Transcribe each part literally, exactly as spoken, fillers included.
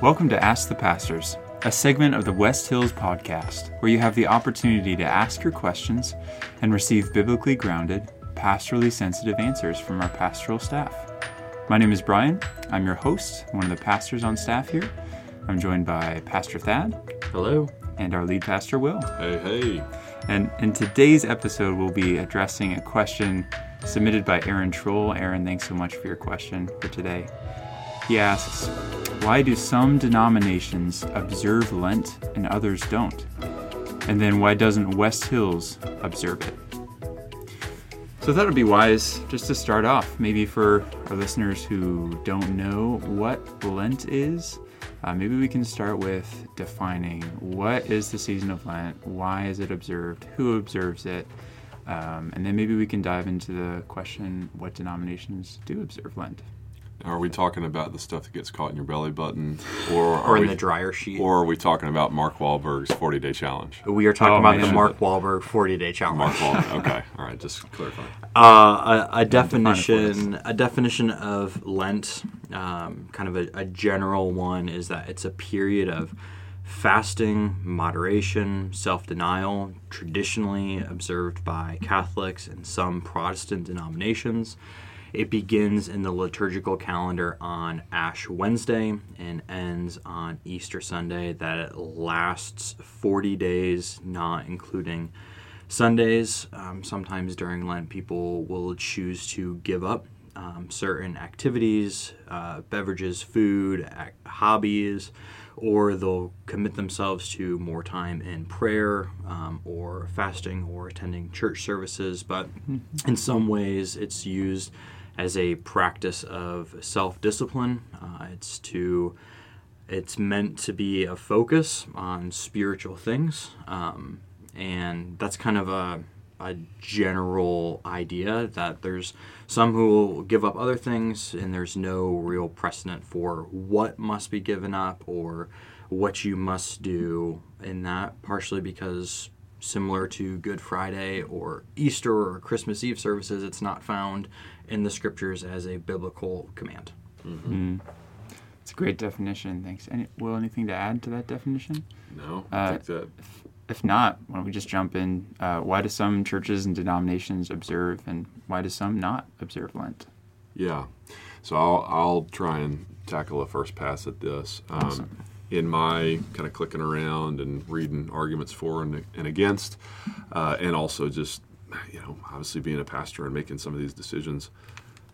Welcome to Ask the Pastors, a segment of the West Hills podcast, where you have the opportunity to ask your questions and receive biblically grounded, pastorally sensitive answers from our pastoral staff. My name is Brian. I'm your host, one of the pastors on staff here. I'm joined by Pastor Thad. Hello. And our lead pastor, Will. Hey, hey. And in today's episode, we'll be addressing a question submitted by Aaron Troll. Aaron, thanks so much for your question for today. He asks, why do some denominations observe Lent and others don't? And then why doesn't West Hills observe it? So that would be wise just to start off, maybe for our listeners who don't know what Lent is. Uh, maybe we can start with defining what is the season of Lent, why is it observed, who observes it, um, and then maybe we can dive into the question, what denominations do observe Lent? Are we talking about the stuff that gets caught in your belly button? Or, or in we, the dryer sheet? Or are we talking about Mark Wahlberg's forty-day challenge? We are talking oh, about man. the Mark Wahlberg forty-day challenge. Mark Wahlberg, okay. All right, just clarify. Uh, a, a, definition, a definition of Lent, um, kind of a, a general one, is that it's a period of fasting, moderation, self-denial, traditionally observed by Catholics and some Protestant denominations. It begins in the liturgical calendar on Ash Wednesday and ends on Easter Sunday. That lasts forty days, not including Sundays. Um, sometimes during Lent, people will choose to give up um, certain activities, uh, beverages, food, ac- hobbies, or they'll commit themselves to more time in prayer um, or fasting or attending church services. But in some ways, it's used as a practice of self-discipline. Uh, it's to, it's meant to be a focus on spiritual things, um, and that's kind of a, a general idea that there's some who will give up other things, and there's no real precedent for what must be given up or what you must do in that, partially because similar to Good Friday or Easter or Christmas Eve services, it's not found in the scriptures as a biblical command. Mm-hmm. Mm. It's a great definition. Thanks. Any, Will, anything to add to that definition? No, uh, I think that. If, if not, why don't we just jump in? Uh, why do some churches and denominations observe, and why do some not observe Lent? Yeah. So I'll, I'll try and tackle a first pass at this. Um, awesome. In my kind of clicking around and reading arguments for and, and against, uh, and also just, you know, obviously being a pastor and making some of these decisions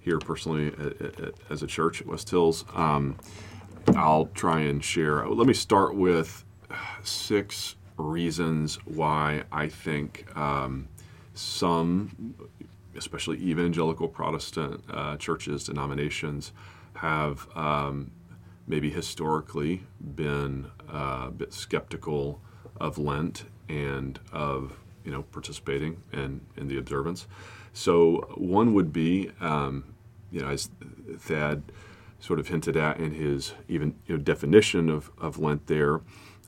here personally at, at, as a church at West Hills, um, I'll try and share. Let me start with six reasons why I think um, some, especially evangelical Protestant uh, churches, denominations, have um, maybe historically been uh, a bit skeptical of Lent and of, you know, participating in, in the observance. So one would be, um, you know, as Thad sort of hinted at in his even you know, definition of, of Lent there,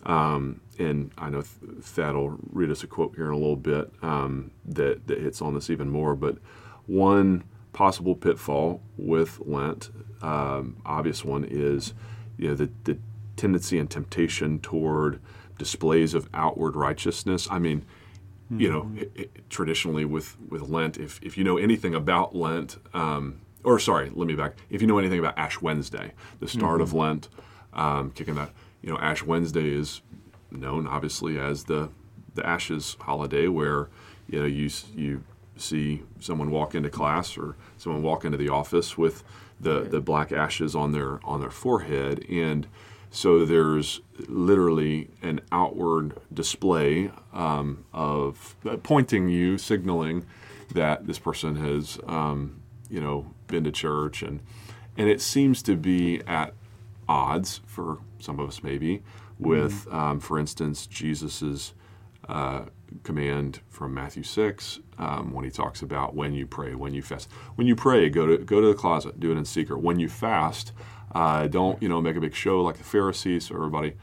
um, and I know Thad will read us a quote here in a little bit um, that, that hits on this even more, but one possible pitfall with Lent, um, obvious one, is you know the, the tendency and temptation toward displays of outward righteousness. I mean, mm-hmm. you know, it, it, traditionally with, with Lent, if if you know anything about Lent, um, or sorry, let me back. If you know anything about Ash Wednesday, the start mm-hmm. of Lent, um, kicking that, you know, Ash Wednesday is known obviously as the the ashes holiday, where you know you you. see someone walk into class or someone walk into the office with the, the black ashes on their on their forehead. And so there's literally an outward display um, of uh, pointing you, signaling that this person has, um, you know, been to church. And, and it seems to be at odds, for some of us maybe, with, mm-hmm. um, for instance, Jesus's uh, command from Matthew six um, when he talks about when you pray, when you fast. When you pray, go to go to the closet, do it in secret. When you fast, uh, don't you know make a big show like the Pharisees so everybody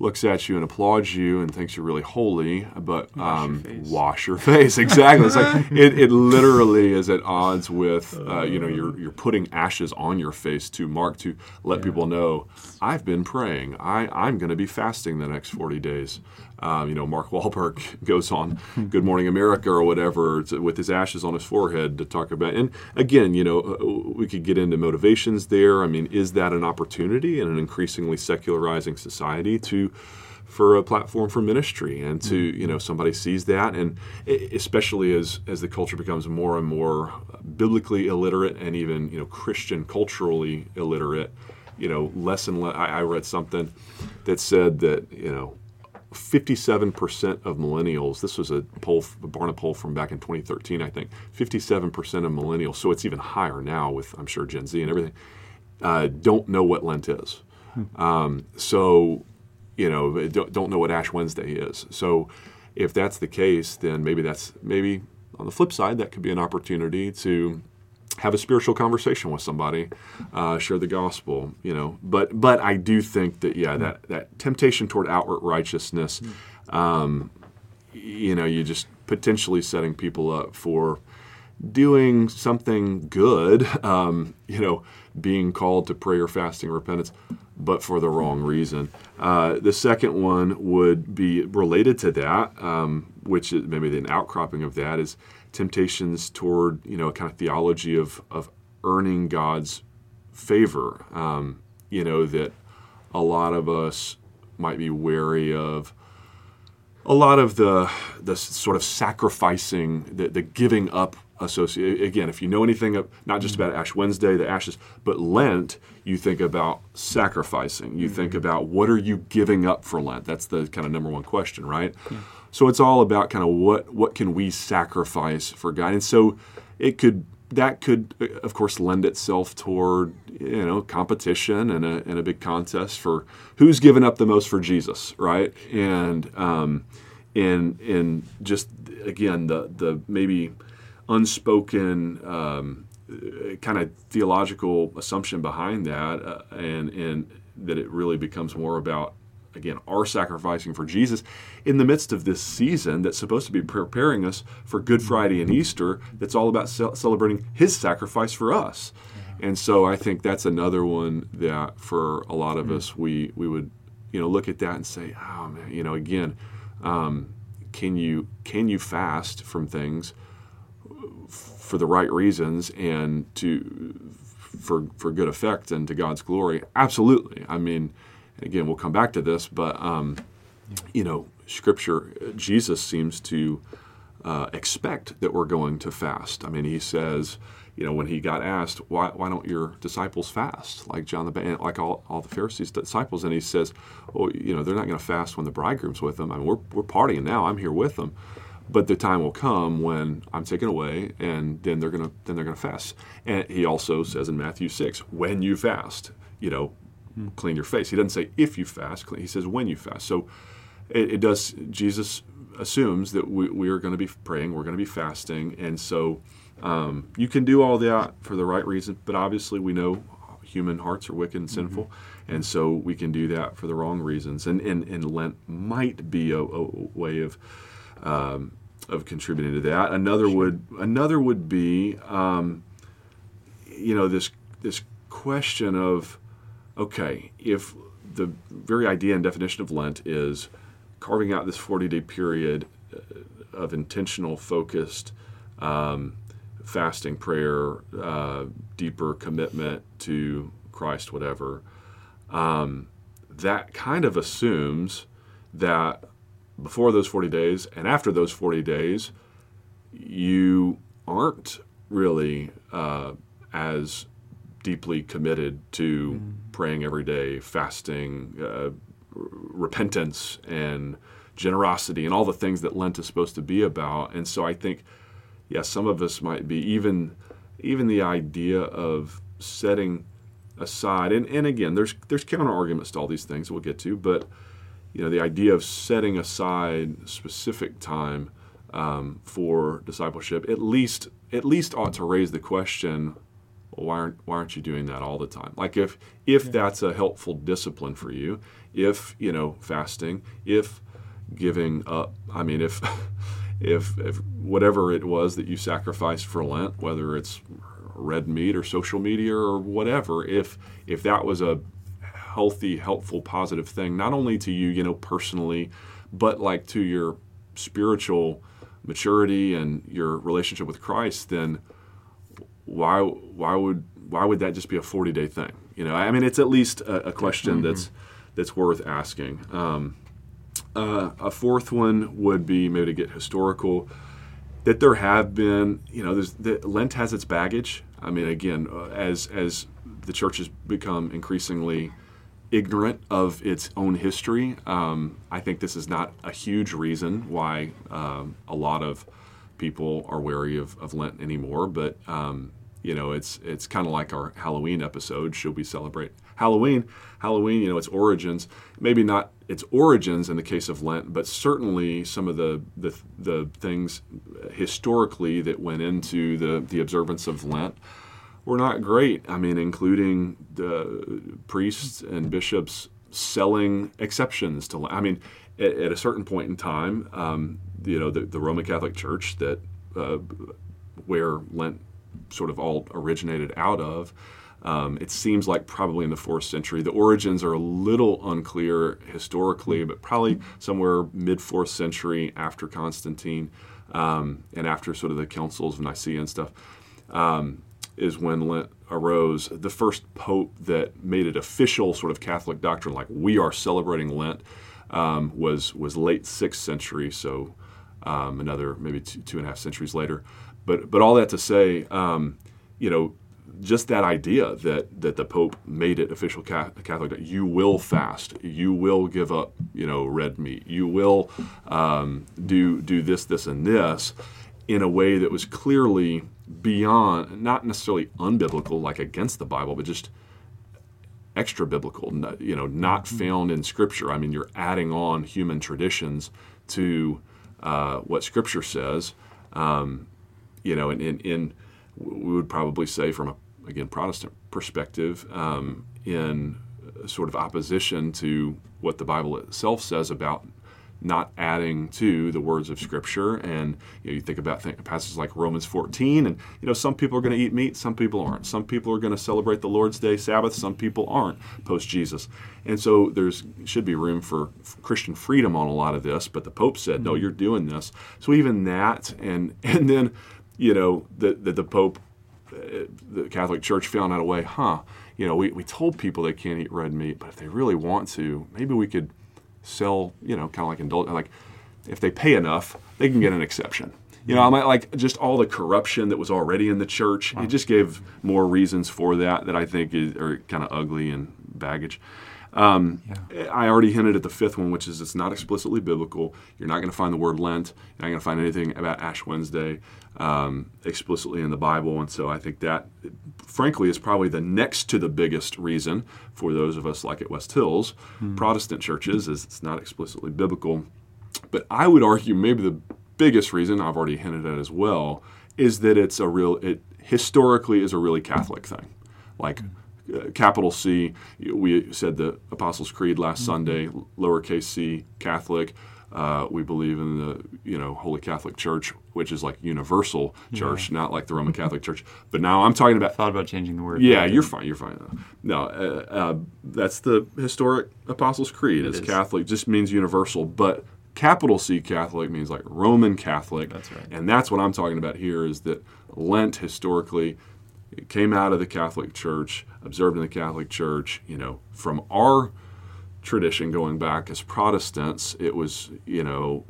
looks at you and applauds you and thinks you're really holy, but um, wash your face. Wash your face. Exactly. It's like it, it literally is at odds with uh, you know you're you're putting ashes on your face to mark to let yeah. people know I've been praying. I I'm going to be fasting the next forty days. Um, you know, Mark Wahlberg goes on Good Morning America or whatever to, with his ashes on his forehead to talk about. And again, you know, we could get into motivations there. I mean, is that an opportunity in an increasingly secularizing society to for a platform for ministry and to, you know, somebody sees that, and especially as as the culture becomes more and more biblically illiterate and even, you know, Christian culturally illiterate, you know, less and less. I, I read something that said that, you know, fifty-seven percent of millennials, this was a poll, a Barna poll from back in twenty thirteen, I think, fifty-seven percent of millennials, so it's even higher now with, I'm sure, Gen Z and everything, uh, don't know what Lent is. Hmm. Um, so, you know, don't, don't know what Ash Wednesday is. So if that's the case, then maybe that's, maybe on the flip side, that could be an opportunity to have a spiritual conversation with somebody, uh, share the gospel, you know. But but I do think that yeah, that, that temptation toward outward righteousness, um, you know, you're just potentially setting people up for doing something good, um, you know, being called to prayer, fasting, repentance, but for the wrong reason. Uh, the second one would be related to that, um, which is maybe an outcropping of that is temptations toward, you know, a kind of theology of of earning God's favor, um, you know, that a lot of us might be wary of. A lot of the the sort of sacrificing, the, the giving up associated. Again, if you know anything, not just about Ash Wednesday, the ashes, but Lent, you think about sacrificing. You mm-hmm. think about what are you giving up for Lent? That's the kind of number one question, right? Yeah. So it's all about kind of what what can we sacrifice for God, and so it could that could of course lend itself toward, you know, competition and a and a big contest for who's given up the most for Jesus, right? And um, and and just again the the maybe unspoken um, kind of theological assumption behind that, uh, and and that it really becomes more about, again, are sacrificing for Jesus in the midst of this season that's supposed to be preparing us for Good Friday and Easter, that's all about ce- celebrating his sacrifice for us. Yeah. And so I think that's another one that for a lot of mm-hmm. us, we we would, you know, look at that and say, oh man, you know, again, um, can you can you fast from things for the right reasons and to for for good effect and to God's glory? Absolutely. I mean, again, we'll come back to this, but, um, you know, Scripture, Jesus seems to uh, expect that we're going to fast. I mean, he says, you know, when he got asked, why why don't your disciples fast, like John the like all, all the Pharisees' disciples, and he says, oh, you know, they're not going to fast when the bridegroom's with them. I mean, we're, we're partying now. I'm here with them. But the time will come when I'm taken away, and then they're going to then they're going to fast. And he also says in Matthew six, when you fast, you know, clean your face. He doesn't say if you fast, clean. He says when you fast. So it, it does, Jesus assumes that we, we are going to be praying, we're going to be fasting. And so um, you can do all that for the right reason, but obviously we know human hearts are wicked and mm-hmm. sinful. And so we can do that for the wrong reasons. And, and, and Lent might be a, a way of um, of contributing to that. Another sure. would another would be, um, you know, this this question of, okay, if the very idea and definition of Lent is carving out this forty-day period of intentional, focused um, fasting, prayer, uh, deeper commitment to Christ, whatever, um, that kind of assumes that before those forty days and after those forty days, you aren't really uh, as deeply committed to mm. praying every day, fasting, uh, r- repentance, and generosity, and all the things that Lent is supposed to be about. And so I think, yeah, some of us might be, even even the idea of setting aside, and, and again, there's there's counter arguments to all these things we'll get to, but you know, the idea of setting aside specific time um, for discipleship at least at least ought to raise the question, why aren't why aren't you doing that all the time? Like if if yeah. that's a helpful discipline for you, if you know fasting, if giving up, I mean if if if whatever it was that you sacrificed for Lent, whether it's red meat or social media or whatever, if if that was a healthy, helpful, positive thing, not only to you, you know, personally, but like to your spiritual maturity and your relationship with Christ, then why why would why would that just be a forty-day thing? You know, I mean, it's at least a, a question mm-hmm. that's that's worth asking. Um, uh, a fourth one would be maybe to get historical. That there have been, you know, there's, the, Lent has its baggage. I mean, again, uh, as as the church has become increasingly ignorant of its own history, um, I think this is not a huge reason why um, a lot of people are wary of, of Lent anymore. But um, you know, it's it's kind of like our Halloween episode. Should we celebrate Halloween? Halloween, you know, its origins, maybe not its origins in the case of Lent, but certainly some of the the, the things historically that went into the, the observance of Lent were not great. I mean, including the priests and bishops selling exceptions to Lent. I mean, at, at a certain point in time, um, you know, the, the Roman Catholic Church that uh, where Lent sort of all originated out of, Um, it seems like probably in the fourth century. The origins are a little unclear historically, but probably somewhere mid-fourth century after Constantine um, and after sort of the councils of Nicaea and stuff um, is when Lent arose. The first pope that made it official sort of Catholic doctrine, like we are celebrating Lent, um, was was late sixth century, so um, another maybe two, two and a half centuries later. But, but all that to say, um, you know, just that idea that, that the Pope made it official Catholic, that you will fast, you will give up, you know, red meat, you will um, do do this, this, and this, in a way that was clearly beyond, not necessarily unbiblical, like against the Bible, but just extra biblical, you know, not found in Scripture. I mean, you're adding on human traditions to uh, what Scripture says, um, you know, in in, in we would probably say from a, again, Protestant perspective, um, in sort of opposition to what the Bible itself says about not adding to the words of Scripture. And you know, you think about th- passages like Romans fourteen, and you know, some people are going to eat meat, some people aren't. Some people are going to celebrate the Lord's Day Sabbath, some people aren't post-Jesus. And so there's should be room for Christian freedom on a lot of this, but the Pope said, no, you're doing this. So even that, and and then you know, that the, the Pope, the Catholic Church found out a way, huh, you know, we, we told people they can't eat red meat, but if they really want to, maybe we could sell, you know, kind of like indulge, like if they pay enough, they can get an exception. You know, I might like just all the corruption that was already in the church. Wow. It just gave more reasons for that that I think is, are kind of ugly and baggage. Um, yeah. I already hinted at the fifth one, which is it's not explicitly biblical. You're not going to find the word Lent. You're not going to find anything about Ash Wednesday um, explicitly in the Bible. And so I think that, frankly, is probably the next to the biggest reason for those of us like at West Hills, mm. Protestant churches, is it's not explicitly biblical. But I would argue maybe the biggest reason, I've already hinted at as well, is that it's a real, it historically is a really Catholic thing. Like, mm. Uh, capital C, we said the Apostles' Creed last mm-hmm. Sunday, lowercase c, Catholic. Uh, we believe in the, you know, Holy Catholic Church, which is like universal church, yeah. not like the Roman Catholic Church. But now I'm talking about... I thought about changing the word. Yeah, you're fine, you're fine. No, uh, uh, that's the historic Apostles' Creed. It's it Catholic, just means universal, but capital C Catholic means like Roman Catholic. That's right. And that's what I'm talking about here, is that Lent historically... It came out of the Catholic Church, observed in the Catholic Church, you know, from our tradition going back as Protestants. It was, you know,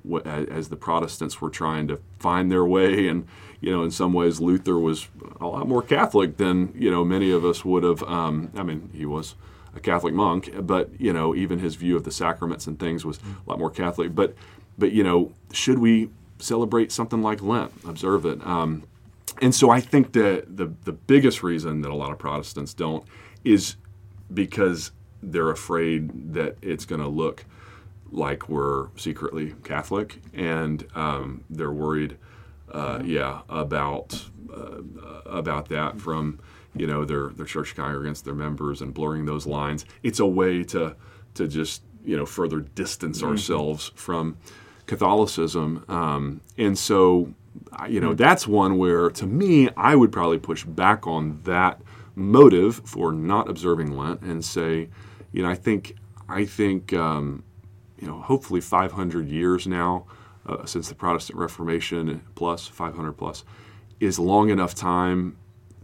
as the Protestants were trying to find their way, and, you know, in some ways Luther was a lot more Catholic than, you know, many of us would have. Um, I mean, he was a Catholic monk, but, you know, even his view of the sacraments and things was a lot more Catholic. But, but you know, should we celebrate something like Lent, observe it? Um, And so I think the, the the biggest reason that a lot of Protestants don't is because they're afraid that it's going to look like we're secretly Catholic, and um, they're worried, uh, yeah, about uh, about that from you know, their their church congregants, their members, and blurring those lines. It's a way to to just, you know, further distance mm-hmm. ourselves from Catholicism. Um, and so, you know, that's one where, to me, I would probably push back on that motive for not observing Lent and say, you know, I think, I think, um, you know, hopefully five hundred years now uh, since the Protestant Reformation, plus five hundred plus, is long enough time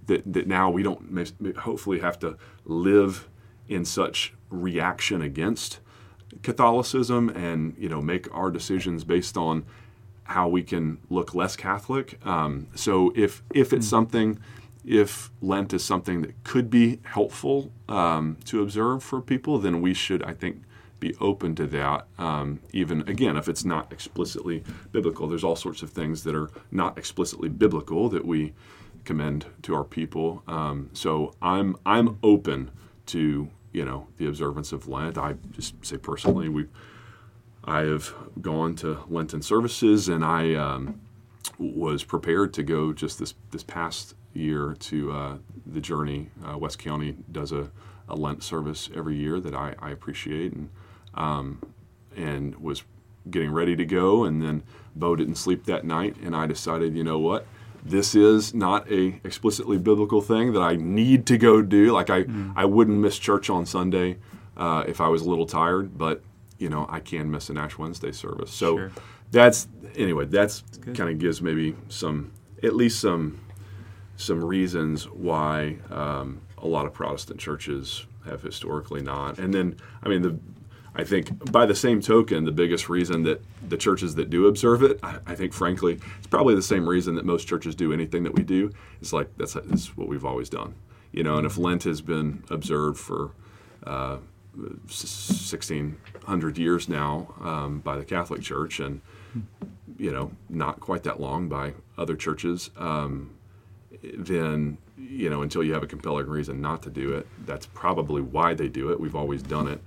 that, that now we don't hopefully have to live in such reaction against Catholicism and, you know, make our decisions based on how we can look less Catholic. Um, so if if it's something, if Lent is something that could be helpful um, to observe for people, then we should, I think, be open to that, um, even, again, if it's not explicitly biblical. There's all sorts of things that are not explicitly biblical that we commend to our people. Um, so I'm I'm open to, you know, the observance of Lent. I just say personally, we, I have gone to Lenten services, and I um, was prepared to go just this, this past year to uh, The Journey. Uh, West County does a, a Lent service every year that I, I appreciate, and um, and was getting ready to go, and then Bo didn't sleep that night, and I decided, you know what? This is not a explicitly biblical thing that I need to go do. Like I, mm. I wouldn't miss church on Sunday uh, if I was a little tired, but you know I can miss an Ash Wednesday service. So sure. that's anyway. That's, that's kind of gives maybe some, at least some, some reasons why um, a lot of Protestant churches have historically not. And then I mean the, I think by the same token, the biggest reason that the churches that do observe it, I, I think frankly, it's probably the same reason that most churches do anything that we do. It's like, that's, that's what we've always done. You know, and if Lent has been observed for uh, sixteen hundred years now um, by the Catholic Church and, you know, not quite that long by other churches, um, then, you know, until you have a compelling reason not to do it, that's probably why they do it. We've always done it.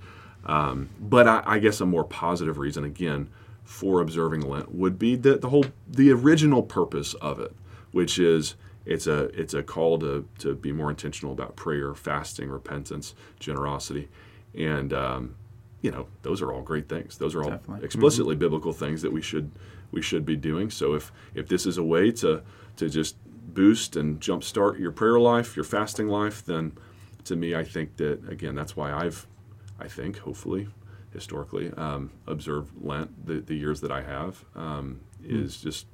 Um, but I, I guess a more positive reason, again, for observing Lent would be that the whole, the original purpose of it, which is it's a it's a call to to be more intentional about prayer, fasting, repentance, generosity, and um, you know those are all great things. Those are all Definitely. explicitly mm-hmm. biblical things that we should we should be doing. So if if this is a way to to just boost and jumpstart your prayer life, your fasting life, then to me, I think that again, that's why I've I think, hopefully, historically, um, observed Lent the, the years that I have um, is just,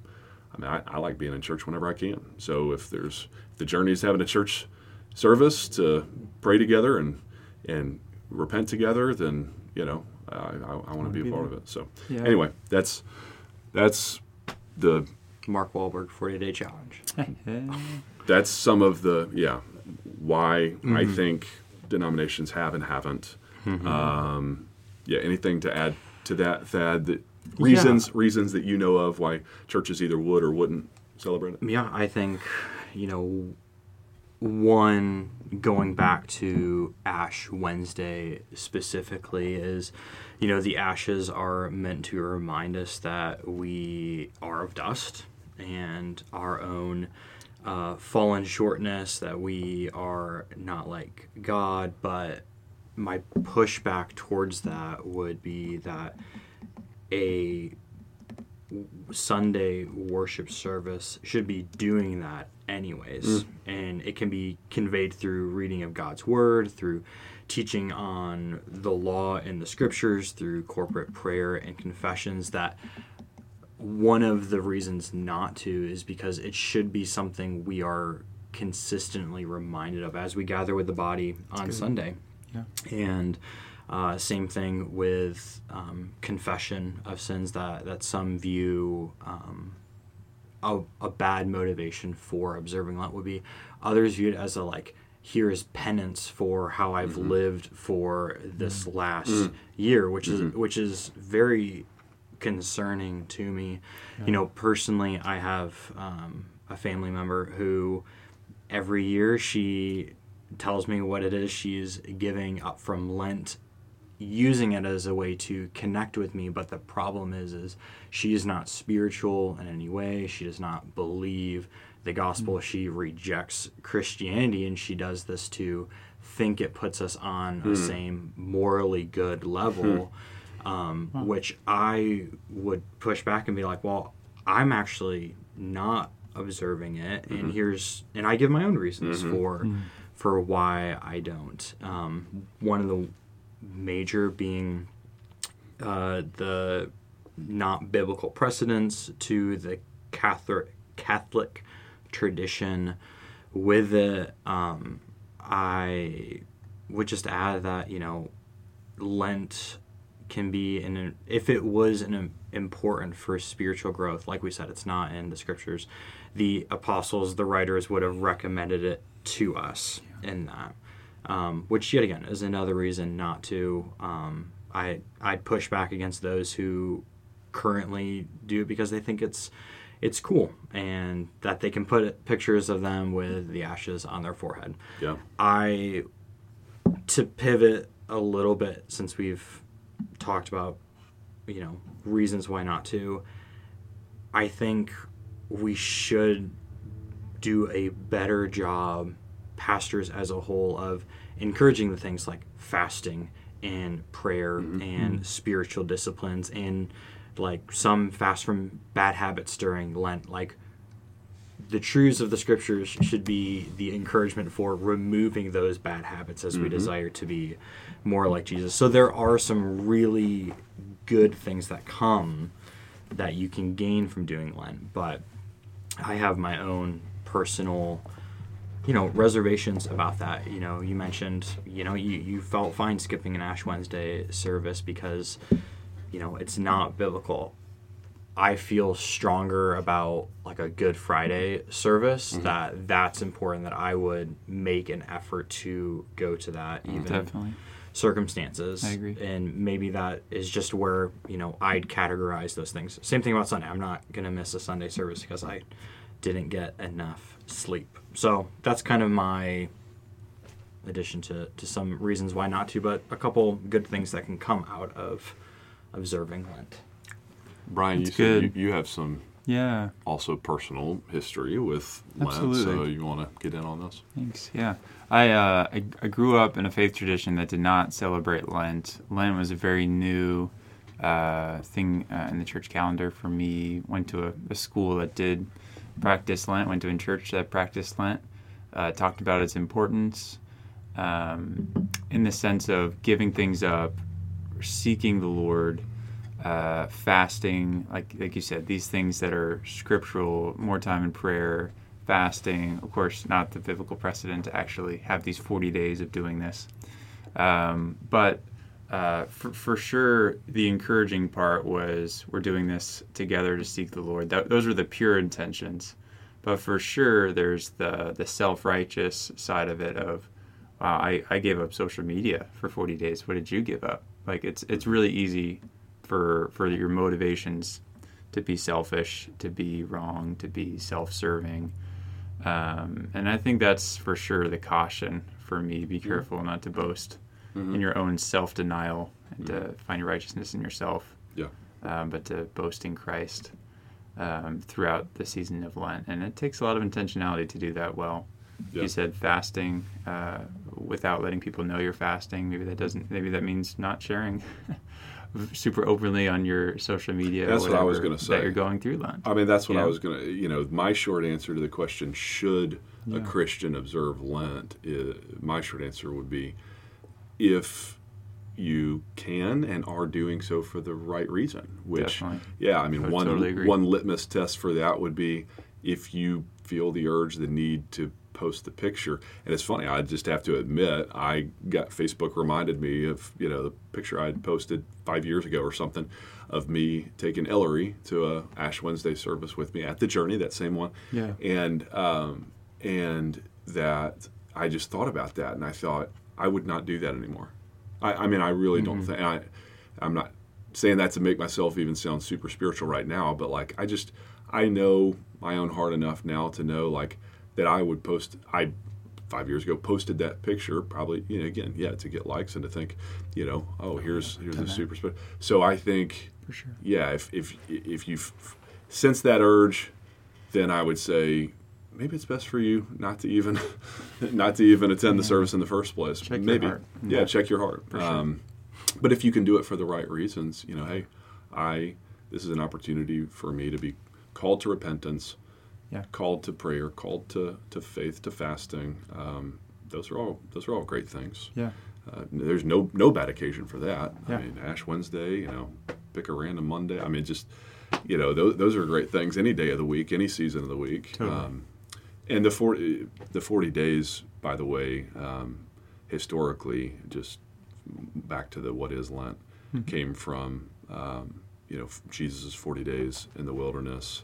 I mean, I, I like being in church whenever I can. So if there's, if the journey is having a church service to pray together and and repent together, then, you know, I, I, I want to be a part of it. So yeah. anyway, that's that's the Mark Wahlberg forty-day challenge. That's some of the, yeah, why mm-hmm. I think denominations have and haven't. Mm-hmm. Um, yeah, anything to add to that, Thad? That reasons, yeah. reasons that you know of why churches either would or wouldn't celebrate it? Yeah, I think, you know, one, going back to Ash Wednesday specifically is, you know, the ashes are meant to remind us that we are of dust and our own uh, fallen shortness, that we are not like God, but my pushback towards that would be that a Sunday worship service should be doing that anyways. Mm. And it can be conveyed through reading of God's word, through teaching on the law and the scriptures, through corporate prayer and confessions. That one of the reasons not to is because it should be something we are consistently reminded of as we gather with the body That's on good. Sunday. Yeah. And uh, same thing with um, confession of sins that, that some view um, a, a bad motivation for observing Lent would be. Others view it as a, like, here is penance for how I've mm-hmm. lived for this last mm-hmm. year, which mm-hmm. is which is very concerning to me. Yeah. You know, personally, I have um, a family member who every year she tells me what it is she's giving up from Lent using it as a way to connect with me, but the problem is is she is not spiritual in any way. She does not believe the gospel. Mm-hmm. She rejects Christianity, and she does this to think it puts us on mm-hmm. the same morally good level, mm-hmm. um, wow. which I would push back and be like, well, I'm actually not observing it, mm-hmm. and here's and I give my own reasons mm-hmm. for mm-hmm. for why I don't. Um, one of the major being uh, the not biblical precedents to the Catholic Catholic tradition. With it, um, I would just add that, you know, Lent can be an if it was an important for spiritual growth. Like we said, it's not in the scriptures. The apostles, the writers would have recommended it to us yeah. in that. Um, which yet again is another reason not to. Um, I I'd push back against those who currently do it because they think it's it's cool and that they can put it, pictures of them with the ashes on their forehead. Yeah. I to pivot a little bit since we've talked about you know reasons why not to. I think we should do a better job. Pastors as a whole of encouraging the things like fasting and prayer mm-hmm. and spiritual disciplines and like some fast from bad habits during Lent. Like the truths of the scriptures should be the encouragement for removing those bad habits as mm-hmm. we desire to be more like Jesus. So there are some really good things that come that you can gain from doing Lent, but I have my own personal you know, reservations about that. You know, you mentioned, you know, you, you felt fine skipping an Ash Wednesday service because, you know, it's not biblical. I feel stronger about like a Good Friday service mm-hmm. that that's important that I would make an effort to go to that even Definitely. circumstances. I agree. And maybe that is just where, you know, I'd categorize those things. Same thing about Sunday. I'm not going to miss a Sunday service because I didn't get enough sleep. So that's kind of my addition to, to some reasons why not to, but a couple good things that can come out of observing Lent. Brian, that's you good. said you, you have some yeah. also personal history with Absolutely. Lent, so you want to get in on this? Thanks, yeah. I, uh, I I grew up in a faith tradition that did not celebrate Lent. Lent was a very new uh, thing uh, in the church calendar for me. Went to a, a school that did practice Lent, went to a church that practiced Lent, uh, talked about its importance um, in the sense of giving things up, seeking the Lord, uh, fasting, like like you said, these things that are scriptural, more time in prayer, fasting, of course, not the biblical precedent to actually have these forty days of doing this. Um, but uh, for, for sure, the encouraging part was we're doing this together to seek the Lord. That, those were the pure intentions. But for sure, there's the, the self-righteous side of it of, wow, I, I gave up social media for forty days. What did you give up? Like, it's it's really easy for for your motivations to be selfish, to be wrong, to be self-serving. Um, and I think that's for sure the caution for me. Be careful not to boast Mm-hmm. in your own self-denial and mm-hmm. to find your righteousness in yourself, yeah. um, but to boast in Christ um, throughout the season of Lent. And it takes a lot of intentionality to do that well. Yeah. You said fasting uh, without letting people know you're fasting. Maybe that doesn't. Maybe that means not sharing super openly on your social media that's or whatever, what I was going to say. That you're going through Lent. I mean, that's what yeah. I was going to, you know, my short answer to the question, should yeah. a Christian observe Lent? Is, my short answer would be, if you can and are doing so for the right reason, which, Definitely. yeah, I mean, I one totally one litmus test for that would be if you feel the urge, the need to post the picture. And it's funny, I just have to admit, I got Facebook reminded me of, you know, the picture I had posted five years ago or something of me taking Ellery to a Ash Wednesday service with me at The Journey, that same one. Yeah. And, um, and that I just thought about that and I thought, I would not do that anymore. I, I mean, I really don't mm-hmm. think, I, I'm not saying that to make myself even sound super spiritual right now, but like, I just, I know my own heart enough now to know like that I would post, I five years ago posted that picture, probably, you know, again, yeah, to get likes and to think, you know, oh, here's here's the super special. So I think, for sure. yeah, if if if you sense that urge, then I would say maybe it's best for you not to even not to even attend yeah. the service in the first place. Check maybe, your heart. Yeah, yeah, check your heart. For sure. Um, but if you can do it for the right reasons, you know, hey, I this is an opportunity for me to be called to repentance. Yeah. Called to prayer, called to, to faith, to fasting. Um, those are all those are all great things. Yeah. Uh, there's no no bad occasion for that. Yeah. I mean, Ash Wednesday, you know, pick a random Monday. I mean, just, you know, those those are great things. Any day of the week, any season of the week. Totally. Um, and the forty the forty days, by the way, um, historically, just back to the what is Lent, mm-hmm. came from um, you know Jesus' forty days in the wilderness.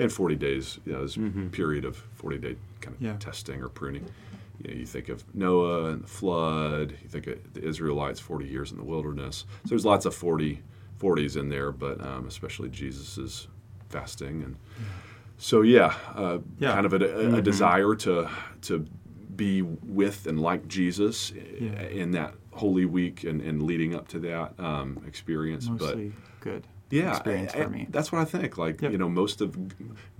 And forty days, you know, this mm-hmm. period of forty-day kind of yeah. testing or pruning. You know, you think of Noah and the flood. You think of the Israelites, forty years in the wilderness. So there's lots of forty, forties in there, but um, especially Jesus's fasting. And yeah. so, yeah, uh, yeah, kind of a, a, mm-hmm. a desire to to be with and like Jesus yeah. in that Holy Week and, and leading up to that um, experience. Mostly but, good. Yeah, experience for me. That's what I think. Like, yep. you know, most of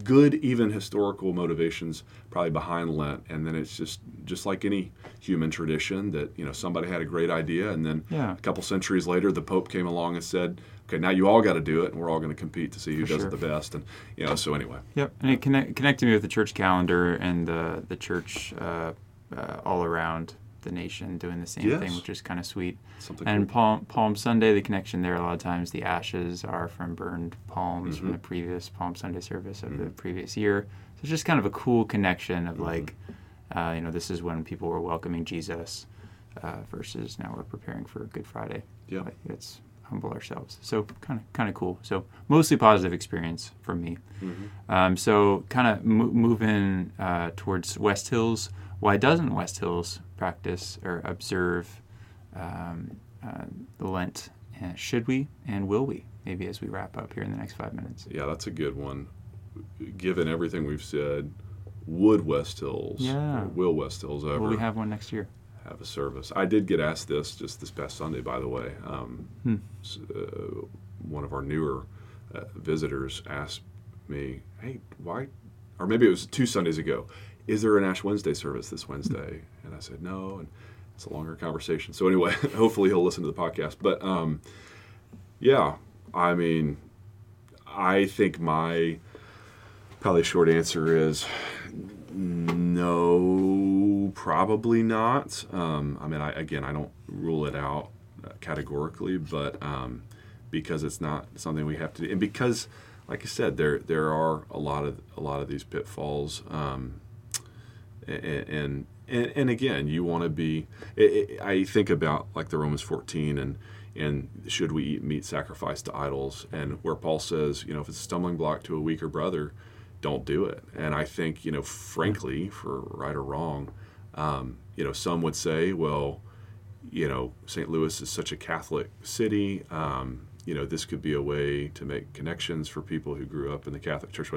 good, even historical motivations probably behind Lent, and then it's just just like any human tradition that, you know, somebody had a great idea, and then yeah. a couple centuries later, the Pope came along and said, okay, now you all got to do it, and we're all going to compete to see who for does sure. it the best. And, you know, so anyway. Yep, and it connect, connected me with the church calendar and the, the church uh, uh, all around the nation doing the same yes. thing, which is kind of sweet. Something and cool. Palm, Palm Sunday, the connection there, a lot of times the ashes are from burned palms mm-hmm. from the previous Palm Sunday service of mm-hmm. the previous year. So it's just kind of a cool connection of mm-hmm. like, uh, you know, this is when people were welcoming Jesus uh, versus now we're preparing for Good Friday. Yeah. Like, it's humble ourselves. So kind of kind of cool. So mostly positive experience for me. Mm-hmm. Um, so kind of mo- moving uh, towards West Hills. Why doesn't West Hills practice or observe um, uh, Lent? Uh, should we and will we, maybe as we wrap up here in the next five minutes? Yeah, that's a good one. Given everything we've said, would West Hills, yeah. will West Hills ever? Will we have one next year? Have a service. I did get asked this just this past Sunday, by the way. Um, hmm. uh, one of our newer uh, visitors asked me, hey, why? Or maybe it was two Sundays ago. Is there an Ash Wednesday service this Wednesday? And I said, no, and it's a longer conversation. So anyway, hopefully he'll listen to the podcast. But, um, yeah, I mean, I think my probably short answer is no, probably not. Um, I mean, I, again, I don't rule it out categorically, but um, because it's not something we have to do. And because, like I said, there there are a lot of, a lot of these pitfalls. Um And, and and again, you want to be. It, it, I think about like the Romans fourteen and and should we eat meat sacrificed to idols? And where Paul says, you know, if it's a stumbling block to a weaker brother, don't do it. And I think, you know, frankly, for right or wrong, um, you know, some would say, well, you know, Saint Louis is such a Catholic city. Um, you know, this could be a way to make connections for people who grew up in the Catholic Church.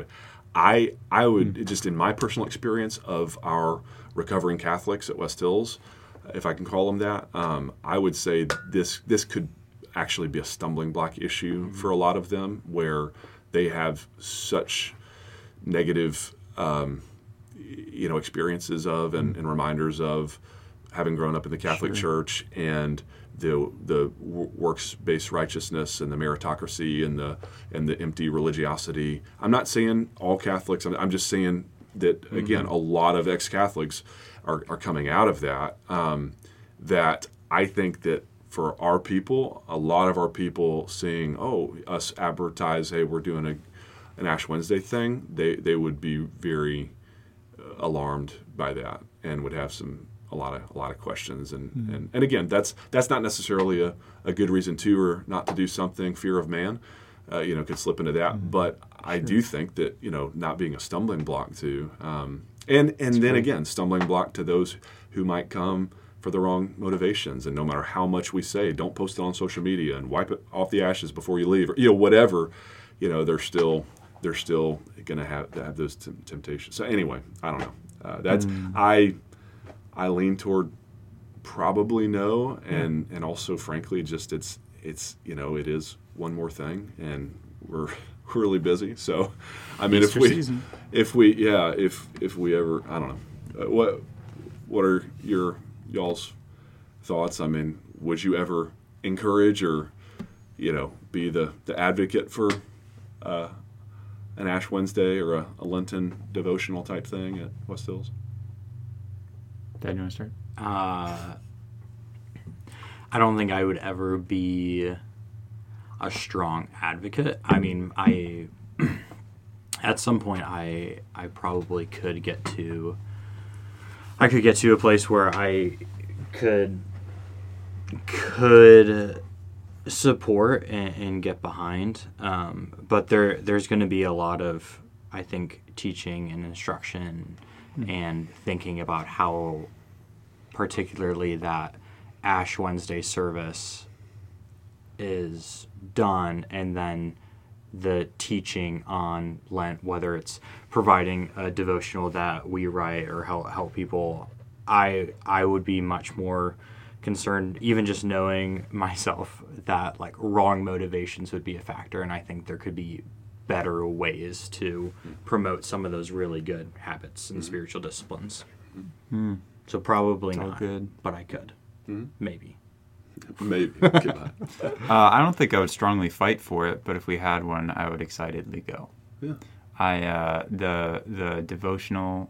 I I would, just in my personal experience of our recovering Catholics at West Hills, if I can call them that, um, I would say this this could actually be a stumbling block issue for a lot of them where they have such negative, um, you know, experiences of and, and reminders of having grown up in the Catholic sure. Church and the the works-based righteousness and the meritocracy and the and the empty religiosity. I'm not saying all Catholics. I'm, I'm just saying that, mm-hmm. again, a lot of ex-Catholics are, are coming out of that, um, that I think that for our people, a lot of our people seeing, oh, us advertise, hey, we're doing a an Ash Wednesday thing, they, they would be very alarmed by that and would have some... a lot of a lot of questions and, mm. and, and again that's that's not necessarily a, a good reason to or not to do something. Fear of man uh, you know could slip into that mm. but sure. I do think that, you know, not being a stumbling block to um, and and that's then great. Again, stumbling block to those who might come for the wrong motivations, and no matter how much we say don't post it on social media and wipe it off the ashes before you leave or, you know, whatever, you know, they're still they're still going to have have those t- temptations. So anyway, I don't know. Uh, that's mm. I I lean toward probably no, and yeah. and also frankly just it's it's you know it is one more thing, and we're really busy. So, I mean, Easter if we season. if we yeah if if we ever I don't know uh, what what are your y'all's thoughts? I mean, would you ever encourage or you know be the, the advocate for uh, an Ash Wednesday or a, a Lenten devotional type thing at West Hills? Dad, you want to start? Uh, I don't think I would ever be a strong advocate. I mean, I at some point I I probably could get to I could get to a place where I could could support and, and get behind. Um, but there there's going to be a lot of, I think, teaching and instruction mm-hmm. and thinking about how particularly that Ash Wednesday service is done, and then the teaching on Lent, whether it's providing a devotional that we write or help help people. I I would be much more concerned, even just knowing myself, that like wrong motivations would be a factor, and I think there could be better ways to promote some of those really good habits and mm-hmm. spiritual disciplines. Mm-hmm. So probably not, good. But I could. Mm-hmm. Maybe. Maybe. uh, I don't think I would strongly fight for it, but if we had one, I would excitedly go. Yeah. I uh, the the devotional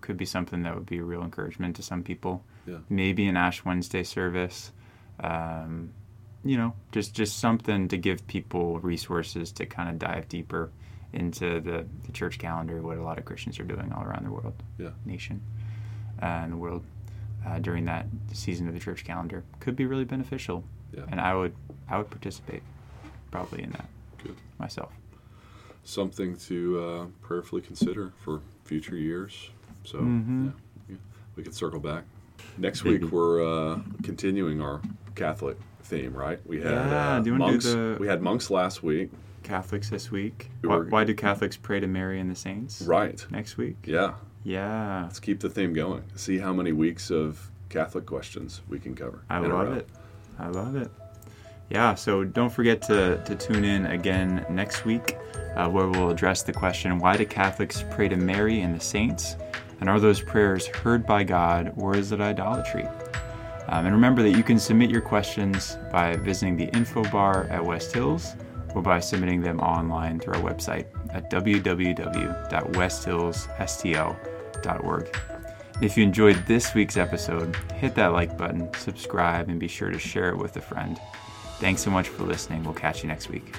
could be something that would be a real encouragement to some people. Yeah. Maybe an Ash Wednesday service. Um, you know, just, just something to give people resources to kind of dive deeper into the, the church calendar, what a lot of Christians are doing all around the world, yeah. nation. Uh, in the world uh, during that season of the church calendar could be really beneficial, yeah. and I would I would participate probably in that Good. myself. Something to uh, prayerfully consider for future years. So mm-hmm. yeah, yeah, we can circle back next Maybe. week. We're uh, continuing our Catholic theme, right? We had yeah, uh, do you monks. Do the... We had monks last week. Catholics this week. We were... why, why do Catholics pray to Mary and the saints? Right. Next week. Yeah. Yeah. Let's keep the theme going. See how many weeks of Catholic questions we can cover. I love it. I love it. Yeah, so don't forget to, to tune in again next week uh, where we'll address the question, why do Catholics pray to Mary and the saints? And are those prayers heard by God, or is it idolatry? Um, and remember that you can submit your questions by visiting the info bar at West Hills or by submitting them online through our website at w w w dot west hills s t l dot com. If you enjoyed this week's episode, hit that like button, subscribe, and be sure to share it with a friend. Thanks so much for listening. We'll catch you next week.